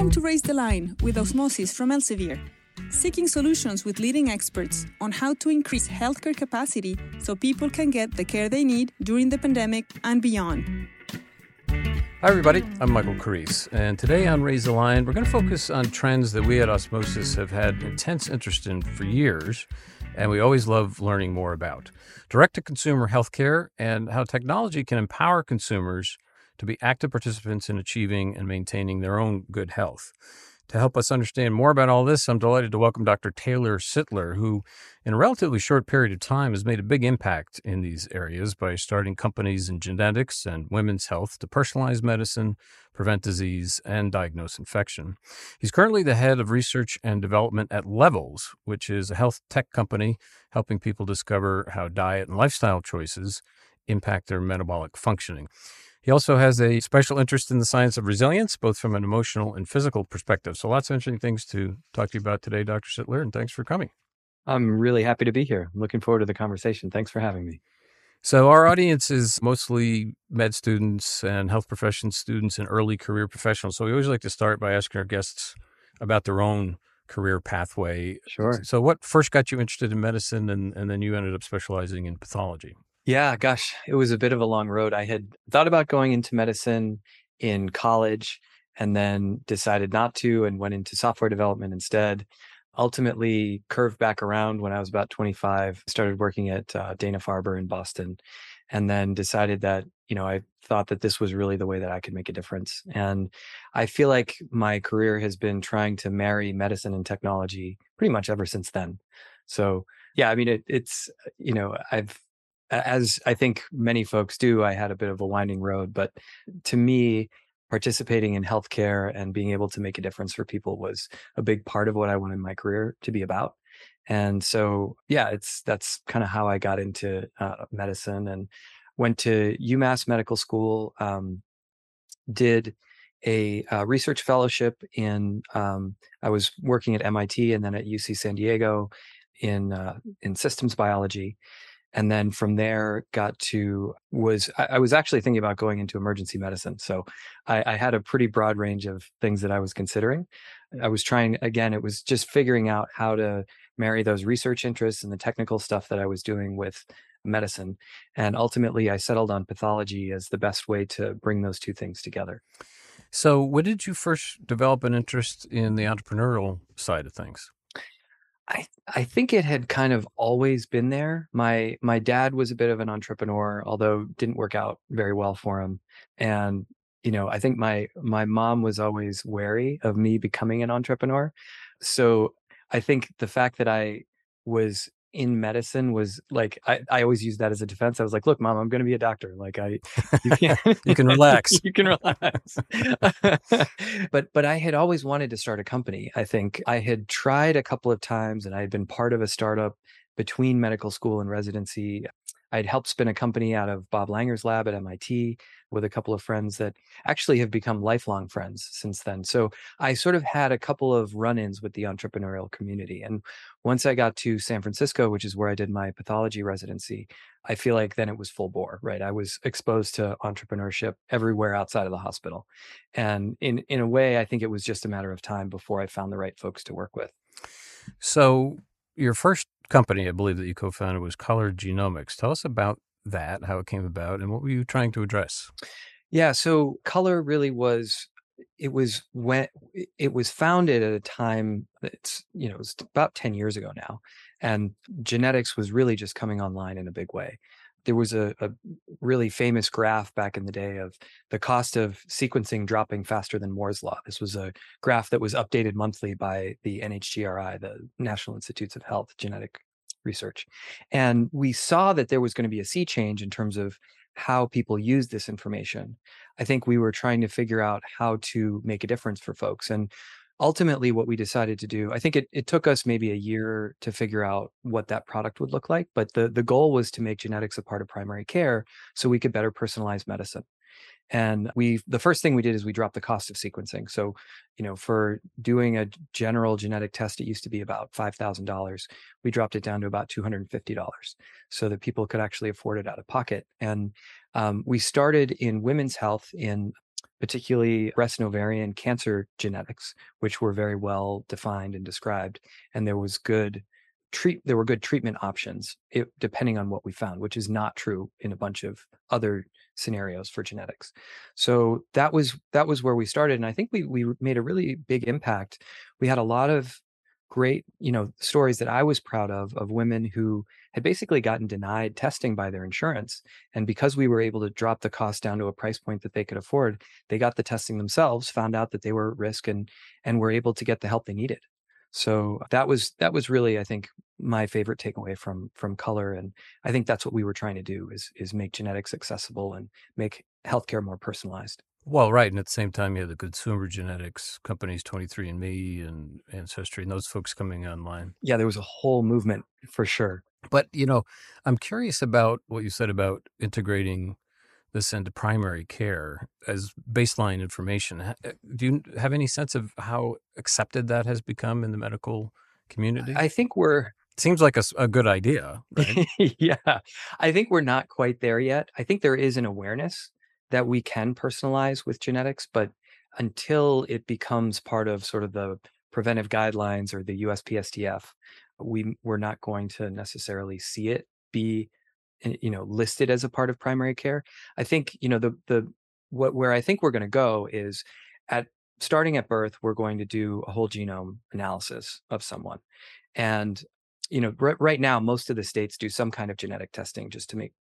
Welcome to Raise the Line with Osmosis from Elsevier, seeking solutions with leading experts on how to increase healthcare capacity so people can get the care they need during the pandemic and beyond. Hi, everybody. I'm Michael Carrese, and today on Raise the Line, we're going to focus on trends that we at Osmosis have had intense interest in for years, and we always love learning more about. Direct-to-consumer healthcare and how technology can empower consumers to be active participants in achieving and maintaining their own good health. To help us understand more about all this, I'm delighted to welcome Dr. Taylor Sittler, who in a relatively short period of time has made a big impact in these areas by starting companies in genetics and women's health to personalize medicine, prevent disease, and diagnose infection. He's currently the head of research and development at Levels, which is a health tech company helping people discover how diet and lifestyle choices impact their metabolic functioning. He also has a special interest in the science of resilience, both from an emotional and physical perspective. So lots of interesting things to talk to you about today, Dr. Sittler, and thanks for coming. I'm really happy to be here. I'm looking forward to the conversation. Thanks for having me. So our audience is mostly med students and health profession students and early career professionals. So we always like to start by asking our guests about their own career pathway. Sure. So what first got you interested in medicine and then you ended up specializing in pathology? Yeah, gosh, it was a bit of a long road. I had thought about going into medicine in college and then decided not to and went into software development instead. Ultimately, curved back around when I was about 25, started working at Dana-Farber in Boston, and then decided that, I thought that this was really the way that I could make a difference. And I feel like my career has been trying to marry medicine and technology pretty much ever since then. So, yeah, I mean, as I think many folks do, I had a bit of a winding road, but to me, participating in healthcare and being able to make a difference for people was a big part of what I wanted my career to be about. And so, yeah, that's kind of how I got into medicine and went to UMass Medical School, did a research fellowship in, I was working at MIT and then at UC San Diego in systems biology. And then from there I was actually thinking about going into emergency medicine. So I had a pretty broad range of things that I was considering. I was it was just figuring out how to marry those research interests and the technical stuff that I was doing with medicine. And ultimately I settled on pathology as the best way to bring those two things together. So when did you first develop an interest in the entrepreneurial side of things? I think it had kind of always been there. My dad was a bit of an entrepreneur, although didn't work out very well for him. And, I think my mom was always wary of me becoming an entrepreneur. So I think the fact that I was in medicine was like, I always used that as a defense. I was like, look, Mom, I'm going to be a doctor. Like you can relax. You can relax. But I had always wanted to start a company. I think I had tried a couple of times and I had been part of a startup between medical school and residency. I'd helped spin a company out of Bob Langer's lab at MIT with a couple of friends that actually have become lifelong friends since then. So I sort of had a couple of run-ins with the entrepreneurial community. And once I got to San Francisco, which is where I did my pathology residency, I feel like then it was full bore, right? I was exposed to entrepreneurship everywhere outside of the hospital. And in a way, I think it was just a matter of time before I found the right folks to work with. So your first company, I believe, that you co-founded was Color Genomics. Tell us about that, how it came about, and what were you trying to address? Yeah, so Color really was founded at a time that's, it was about 10 years ago now, and genetics was really just coming online in a big way. There was a really famous graph back in the day of the cost of sequencing dropping faster than Moore's Law. This was a graph that was updated monthly by the NHGRI, the National Institutes of Health Genetic Research. And we saw that there was going to be a sea change in terms of how people use this information. I think we were trying to figure out how to make a difference for folks. And ultimately, what we decided to do, I think it took us maybe a year to figure out what that product would look like, but the goal was to make genetics a part of primary care so we could better personalize medicine. And the first thing we did is we dropped the cost of sequencing. So, for doing a general genetic test, it used to be about $5,000. We dropped it down to about $250 so that people could actually afford it out of pocket. And we started in women's health in particularly breast and ovarian cancer genetics, which were very well defined and described. And there was good treatment options depending on what we found, which is not true in a bunch of other scenarios for genetics. So that was where we started. And I think we made a really big impact. We had a lot of great, stories that I was proud of women who had basically gotten denied testing by their insurance. And because we were able to drop the cost down to a price point that they could afford, they got the testing themselves, found out that they were at risk and were able to get the help they needed. So that was really, I think, my favorite takeaway from Color. And I think that's what we were trying to do is make genetics accessible and make healthcare more personalized. Well, right. And at the same time, you have the consumer genetics companies, 23andMe and Ancestry, and those folks coming online. Yeah, there was a whole movement for sure. But, I'm curious about what you said about integrating this into primary care as baseline information. Do you have any sense of how accepted that has become in the medical community? I think seems like a good idea, right? Yeah. I think we're not quite there yet. I think there is an awareness that we can personalize with genetics, but until it becomes part of sort of the preventive guidelines or the USPSTF, we're not going to necessarily see it be listed as a part of primary care. I think, where I think we're going to go is starting at birth, we're going to do a whole genome analysis of someone. And, right now, most of the states do some kind of genetic testing just to make,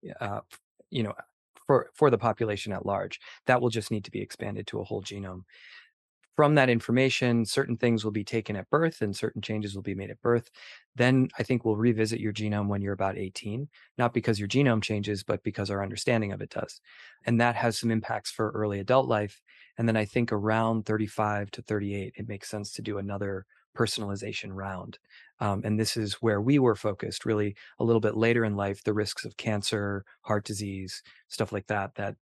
for the population at large. That will just need to be expanded to a whole genome. From that information, certain things will be taken at birth and certain changes will be made at birth. Then I think we'll revisit your genome when you're about 18, not because your genome changes, but because our understanding of it does. And that has some impacts for early adult life. And then I think around 35 to 38, it makes sense to do another personalization round. And this is where we were focused, really a little bit later in life, the risks of cancer, heart disease, stuff like that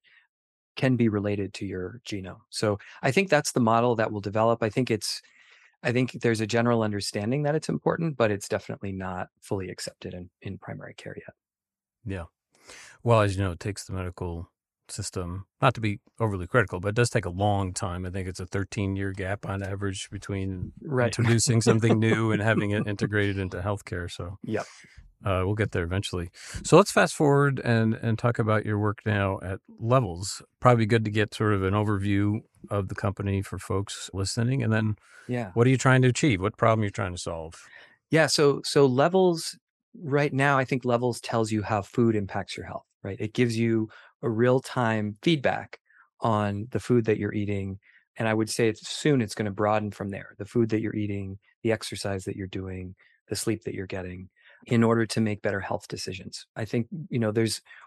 can be related to your genome. So I think that's the model that will develop. I think there's a general understanding that it's important, but it's definitely not fully accepted in primary care yet. Yeah. Well, as you know, it takes the medical system, not to be overly critical, but it does take a long time. I think it's a 13-year gap on average between introducing something new and having it integrated into healthcare. So yeah. We'll get there eventually. So let's fast forward and talk about your work now at Levels. Probably good to get sort of an overview of the company for folks listening. And then What are you trying to achieve? What problem are you trying to solve? Yeah. So Levels right now, I think Levels tells you how food impacts your health, right? It gives you a real-time feedback on the food that you're eating. And I would say soon it's going to broaden from there. The food that you're eating, the exercise that you're doing, the sleep that you're getting, in order to make better health decisions. I think,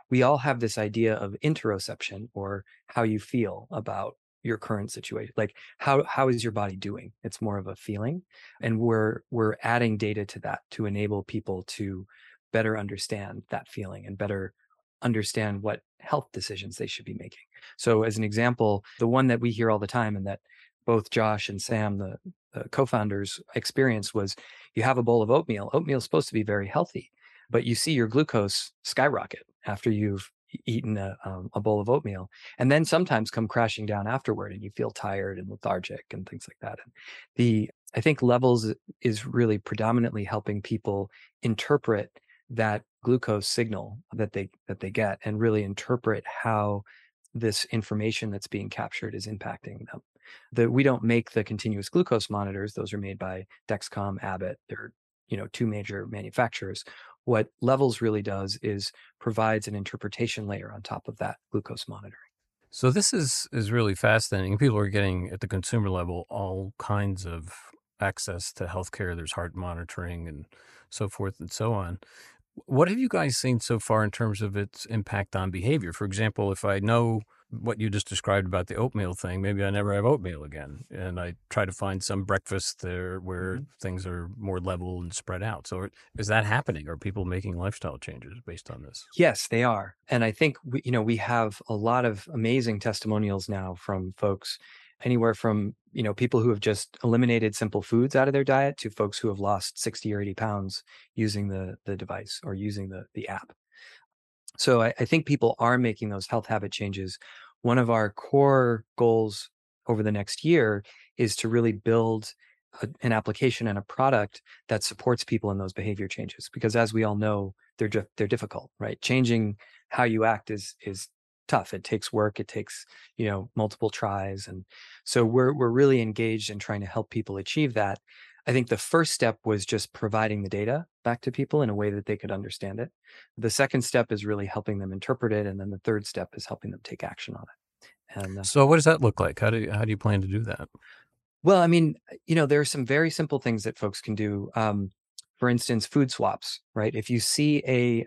we all have this idea of interoception, or how you feel about your current situation. Like how is your body doing? It's more of a feeling. And we're adding data to that to enable people to better understand that feeling and better understand what health decisions they should be making. So as an example, the one that we hear all the time and that both Josh and Sam, the co-founders, experience was, you have a bowl of oatmeal. Oatmeal is supposed to be very healthy, but you see your glucose skyrocket after you've eaten a bowl of oatmeal, and then sometimes come crashing down afterward, and you feel tired and lethargic and things like that. And I think Levels is really predominantly helping people interpret that glucose signal that they get, and really interpret how this information that's being captured is impacting them. That we don't make the continuous glucose monitors. Those are made by Dexcom, Abbott. They're, two major manufacturers. What Levels really does is provides an interpretation layer on top of that glucose monitoring. So this is really fascinating. People are getting, at the consumer level, all kinds of access to healthcare. There's heart monitoring and so forth and so on. What have you guys seen so far in terms of its impact on behavior? For example, if I know what you just described about the oatmeal thing, maybe I never have oatmeal again. And I try to find some breakfast there where things are more level and spread out. So is that happening? Are people making lifestyle changes based on this? Yes, they are. And I think, we have a lot of amazing testimonials now from folks, anywhere from, people who have just eliminated simple foods out of their diet to folks who have lost 60 or 80 pounds using the device or using the app. So I think people are making those health habit changes. one of our core goals over the next year is to really build an application and a product that supports people in those behavior changes, because as we all know, they're difficult, right? Changing how you act is tough. It takes work. It takes, multiple tries. And so we're really engaged in trying to help people achieve that. I think the first step was just providing the data back to people in a way that they could understand it. The second step is really helping them interpret it. And then the third step is helping them take action on it. And so what does that look like? How do you plan to do that? Well, there are some very simple things that folks can do. For instance, food swaps, right? If you see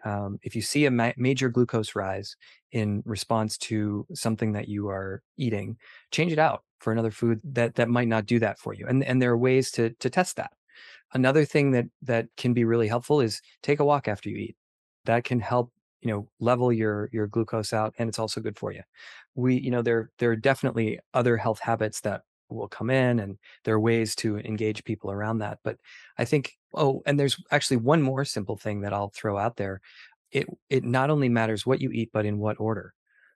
a major glucose rise in response to something that you are eating, change it out for another food that might not do that for you. And there are ways to test that. Another thing that can be really helpful is take a walk after you eat. That can help level your glucose out, and it's also good for you. There are definitely other health habits that will come in, and there are ways to engage people around that. But I think, and there's actually one more simple thing that I'll throw out there. It not only matters what you eat, but in what order.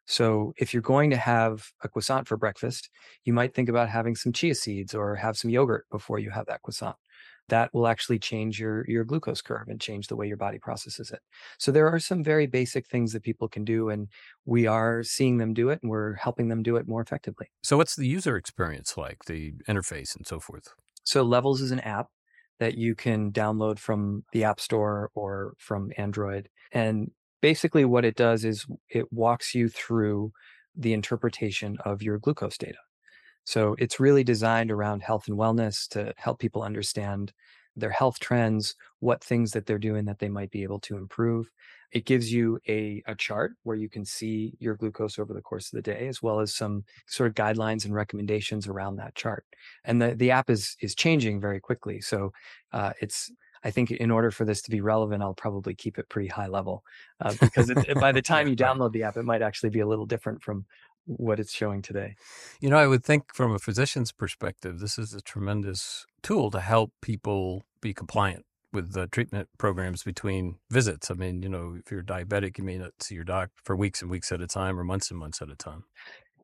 So if you're going to have a croissant for breakfast, you might think about having some chia seeds or have some yogurt before you have that croissant. That will actually change your glucose curve and change the way your body processes it. So there are some very basic things that people can do, and we are seeing them do it, and we're helping them do it more effectively. So what's the user experience like, the interface and so forth? So Levels is an app that you can download from the App Store or from Android. And basically what it does is it walks you through the interpretation of your glucose data. So it's really designed around health and wellness to help people understand their health trends, what things that they're doing that they might be able to improve. It gives you a chart where you can see your glucose over the course of the day, as well as some sort of guidelines and recommendations around that chart. And the app is changing very quickly. So I think in order for this to be relevant, I'll probably keep it pretty high level because by the time you download the app, it might actually be a little different from what it's showing today. I would think from a physician's perspective, this is a tremendous tool to help people be compliant with the treatment programs between visits. If you're diabetic, you may not see your doc for weeks and weeks at a time or months and months at a time.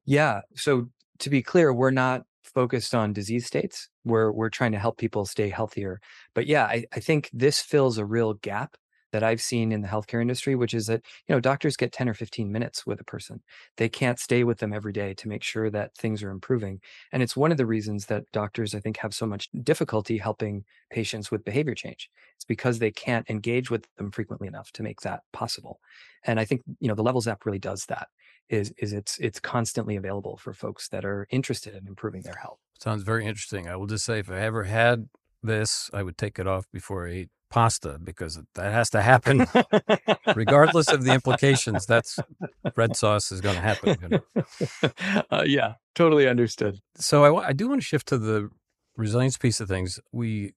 Yeah. So to be clear, we're not focused on disease states. We're trying to help people stay healthier. But yeah, I think this fills a real gap that I've seen in the healthcare industry, which is that, doctors get 10 or 15 minutes with a person. They can't stay with them every day to make sure that things are improving. And it's one of the reasons that doctors, I think, have so much difficulty helping patients with behavior change. It's because they can't engage with them frequently enough to make that possible. And I think, the Levels app really does that, it's constantly available for folks that are interested in improving their health. Sounds very interesting. I will just say, if I ever had this, I would take it off before I ate pasta, because that has to happen regardless of the implications. That's red sauce is going to happen. Yeah, totally understood. So I do want to shift to the resilience piece of things. We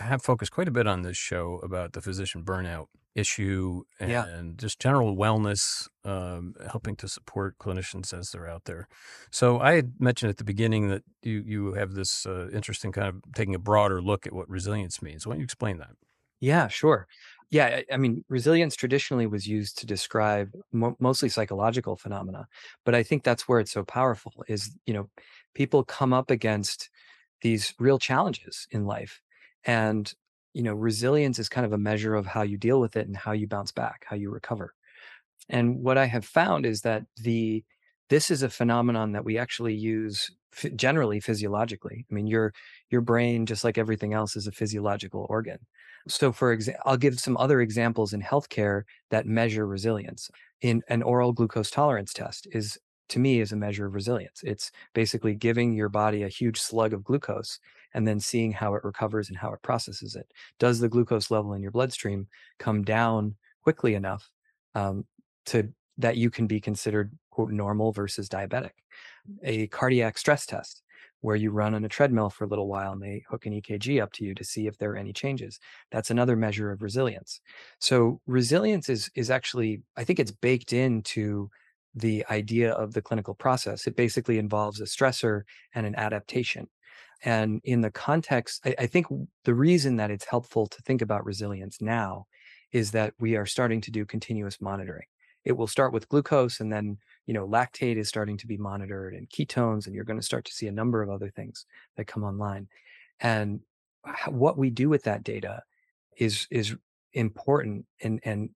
have focused quite a bit on this show about the physician burnout issue and just general wellness, helping to support clinicians as they're out there. So I had mentioned at the beginning that you have this interesting kind of taking a broader look at what resilience means. Why don't you explain that? Yeah, sure. Yeah, resilience traditionally was used to describe mostly psychological phenomena, but I think that's where it's so powerful is, people come up against these real challenges in life, and, resilience is kind of a measure of how you deal with it and how you bounce back, how you recover. And what I have found is that this is a phenomenon that we actually use generally physiologically. Your brain, just like everything else, is a physiological organ. So for example, I'll give some other examples in healthcare that measure resilience. In an oral glucose tolerance test is a measure of resilience. It's basically giving your body a huge slug of glucose and then seeing how it recovers and how it processes it. Does the glucose level in your bloodstream come down quickly enough to that you can be considered, quote, normal versus diabetic? A cardiac stress test, where you run on a treadmill for a little while and they hook an EKG up to you to see if there are any changes. That's another measure of resilience. So resilience is actually, I think it's baked into the idea of the clinical process. It basically involves a stressor and an adaptation. And in the context, I think the reason that it's helpful to think about resilience now is that we are starting to do continuous monitoring. It will start with glucose and then you know, lactate is starting to be monitored and ketones, and you're going to start to see a number of other things that come online. And what we do with that data is important, and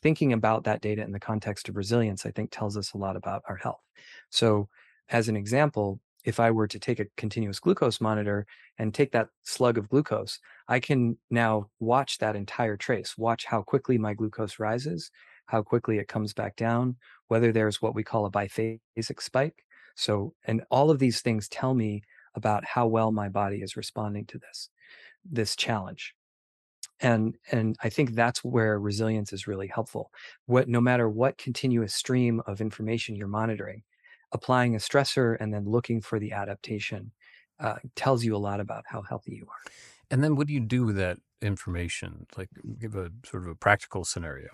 thinking about that data in the context of resilience, I think, tells us a lot about our health. So as an example, if I were to take a continuous glucose monitor and take that slug of glucose, I can now watch that entire trace, watch how quickly my glucose rises, how quickly it comes back down, whether there's what we call a biphasic spike. So, and all of these things tell me about how well my body is responding to this challenge. And I think that's where resilience is really helpful. No matter what continuous stream of information you're monitoring, applying a stressor and then looking for the adaptation tells you a lot about how healthy you are. And then what do you do with that information? Like, give a sort of a practical scenario.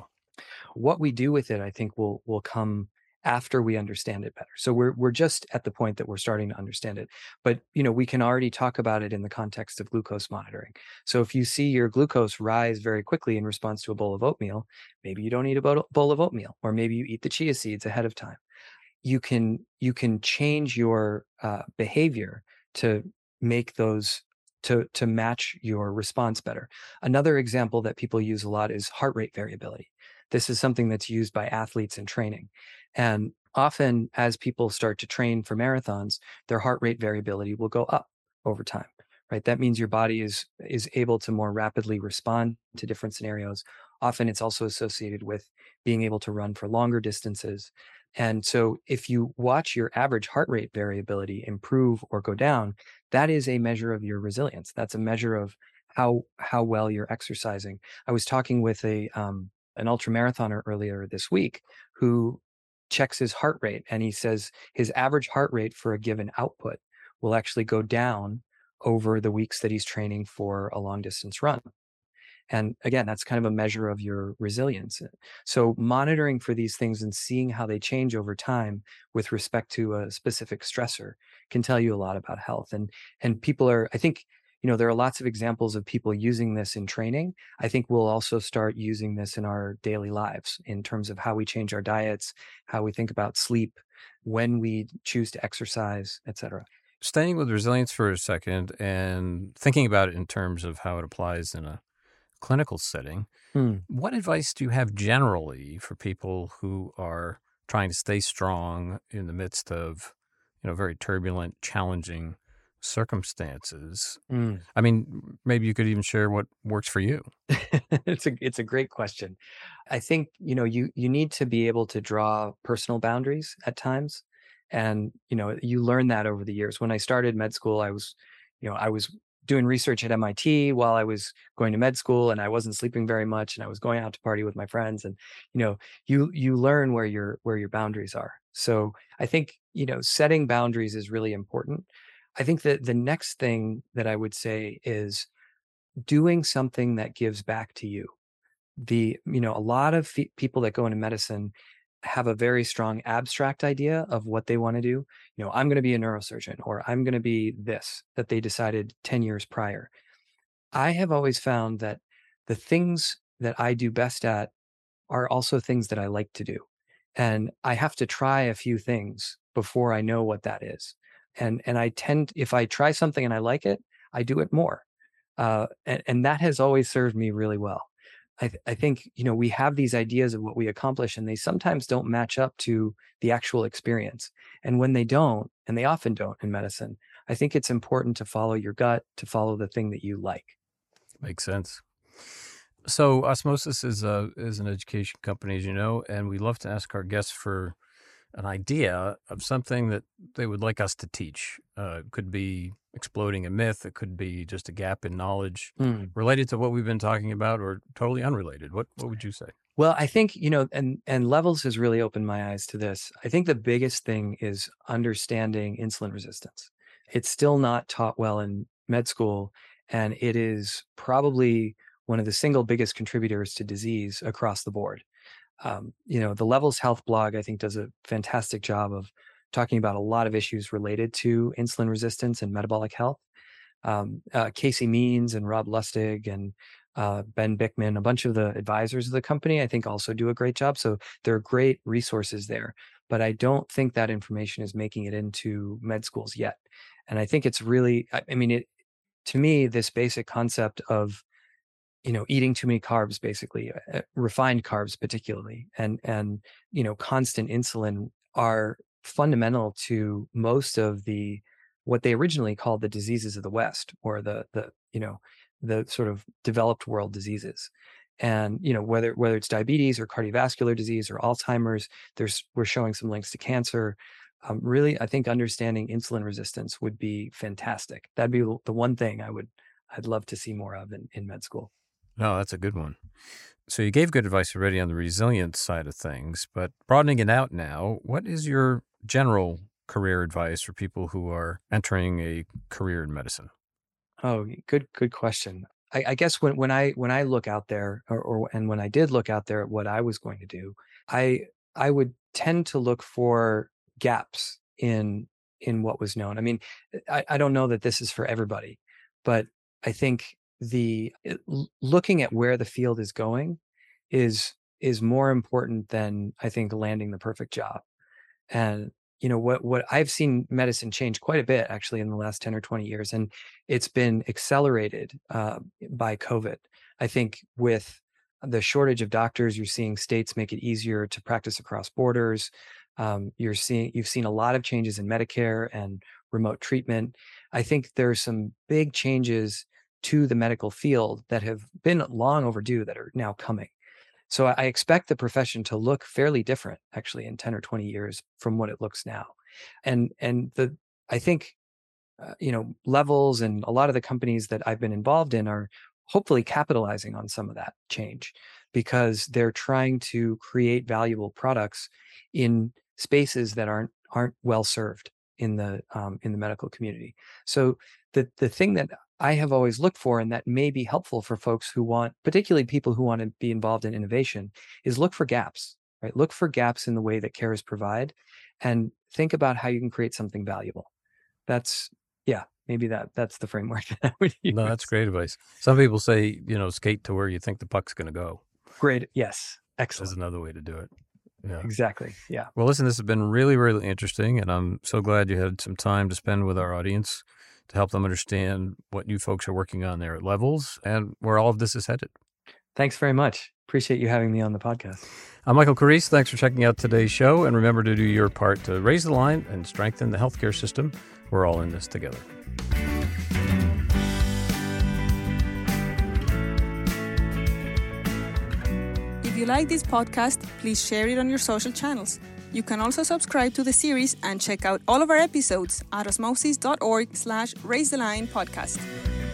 What we do with it, I think, will come after we understand it better. So we're just at the point that we're starting to understand it. But, you know, we can already talk about it in the context of glucose monitoring. So if you see your glucose rise very quickly in response to a bowl of oatmeal, maybe you don't eat a bowl of oatmeal, or maybe you eat the chia seeds ahead of time. You can change your behavior to make those to match your response better. Another example that people use a lot is heart rate variability. This is something that's used by athletes in training. And often as people start to train for marathons, their heart rate variability will go up over time, right? That means your body is able to more rapidly respond to different scenarios. Often it's also associated with being able to run for longer distances. And so if you watch your average heart rate variability improve or go down, that is a measure of your resilience. That's a measure of how well you're exercising. I was talking with an ultramarathoner earlier this week who checks his heart rate, and he says his average heart rate for a given output will actually go down over the weeks that he's training for a long distance run. And again, that's kind of a measure of your resilience. So monitoring for these things and seeing how they change over time with respect to a specific stressor can tell you a lot about health. And people are, I think, you know, there are lots of examples of people using this in training. I think we'll also start using this in our daily lives in terms of how we change our diets, how we think about sleep, when we choose to exercise, et cetera. Staying with resilience for a second and thinking about it in terms of how it applies in a clinical setting, what advice do you have generally for people who are trying to stay strong in the midst of, you know, very turbulent, challenging circumstances? I mean, maybe you could even share what works for you. It's a great question. I think, you know, you need to be able to draw personal boundaries at times. And, you know, you learn that over the years. When I started med school, I was doing research at MIT while I was going to med school, and I wasn't sleeping very much, and I was going out to party with my friends. And, you know, you learn where your boundaries are. So I think, you know, setting boundaries is really important. I think that the next thing that I would say is doing something that gives back to you. A lot of people that go into medicine have a very strong abstract idea of what they want to do. You know, I'm going to be a neurosurgeon, or I'm going to be this, that they decided 10 years prior. I have always found that the things that I do best at are also things that I like to do. And I have to try a few things before I know what that is. And I tend, if I try something and I like it, I do it more. And that has always served me really well. I think, you know, we have these ideas of what we accomplish, and they sometimes don't match up to the actual experience. And when they don't, and they often don't in medicine, I think it's important to follow your gut, to follow the thing that you like. Makes sense. So Osmosis is an education company, as you know, and we love to ask our guests for an idea of something that they would like us to teach. It could be exploding a myth. It could be just a gap in knowledge related to what we've been talking about, or totally unrelated. What would you say? Well, I think, you know, and Levels has really opened my eyes to this. I think the biggest thing is understanding insulin resistance. It's still not taught well in med school, and it is probably one of the single biggest contributors to disease across the board. You know, the Levels Health blog, I think, does a fantastic job of talking about a lot of issues related to insulin resistance and metabolic health. Casey Means and Rob Lustig and Ben Bickman, a bunch of the advisors of the company, I think, also do a great job. So there are great resources there. but I don't think that information is making it into med schools yet. And I think it's really, I mean, it, to me, this basic concept of, you know, eating too many carbs, basically, refined carbs particularly, and, you know, constant insulin are fundamental to most of the, what they originally called the diseases of the West, or the, you know, the sort of developed world diseases. And, you know, whether it's diabetes or cardiovascular disease or Alzheimer's, we're showing some links to cancer. Really, I think understanding insulin resistance would be fantastic. That'd be the one thing I'd love to see more of in med school. No, that's a good one. So you gave good advice already on the resilience side of things, but broadening it out now, what is your general career advice for people who are entering a career in medicine? Oh, good question. I guess when I look out there, or when I did look out there at what I was going to do, I would tend to look for gaps in what was known. I mean, I don't know that this is for everybody, but I think looking at where the field is going is more important than, I think, landing the perfect job. And you know, what I've seen medicine change quite a bit, actually, in the last 10 or 20 years, and it's been accelerated by COVID. I think with the shortage of doctors, you're seeing states make it easier to practice across borders. You've seen a lot of changes in Medicare and remote treatment. I think there's some big changes to the medical field that have been long overdue that are now coming. So I expect the profession to look fairly different, actually, in 10 or 20 years from what it looks now. And I think, you know, Levels and a lot of the companies that I've been involved in are hopefully capitalizing on some of that change, because they're trying to create valuable products in spaces that aren't well served in the medical community. So the thing that I have always looked for, and that may be helpful for folks who want, particularly people who want to be involved in innovation, is look for gaps, right? Look for gaps in the way that care is provided, and think about how you can create something valuable. That's the framework that I would use. No, that's great advice. Some people say, you know, skate to where you think the puck's going to go. Great. Yes. Excellent. That's another way to do it. Yeah. Exactly. Yeah. Well, listen, this has been really, really interesting, and I'm so glad you had some time to spend with our audience to help them understand what you folks are working on there at Levels and where all of this is headed. Thanks very much. Appreciate you having me on the podcast. I'm Michael Carrese. Thanks for checking out today's show, and remember to do your part to raise the line and strengthen the healthcare system. We're all in this together. If you like this podcast, please share it on your social channels. You can also subscribe to the series and check out all of our episodes at osmosis.org/raise-the-line podcast.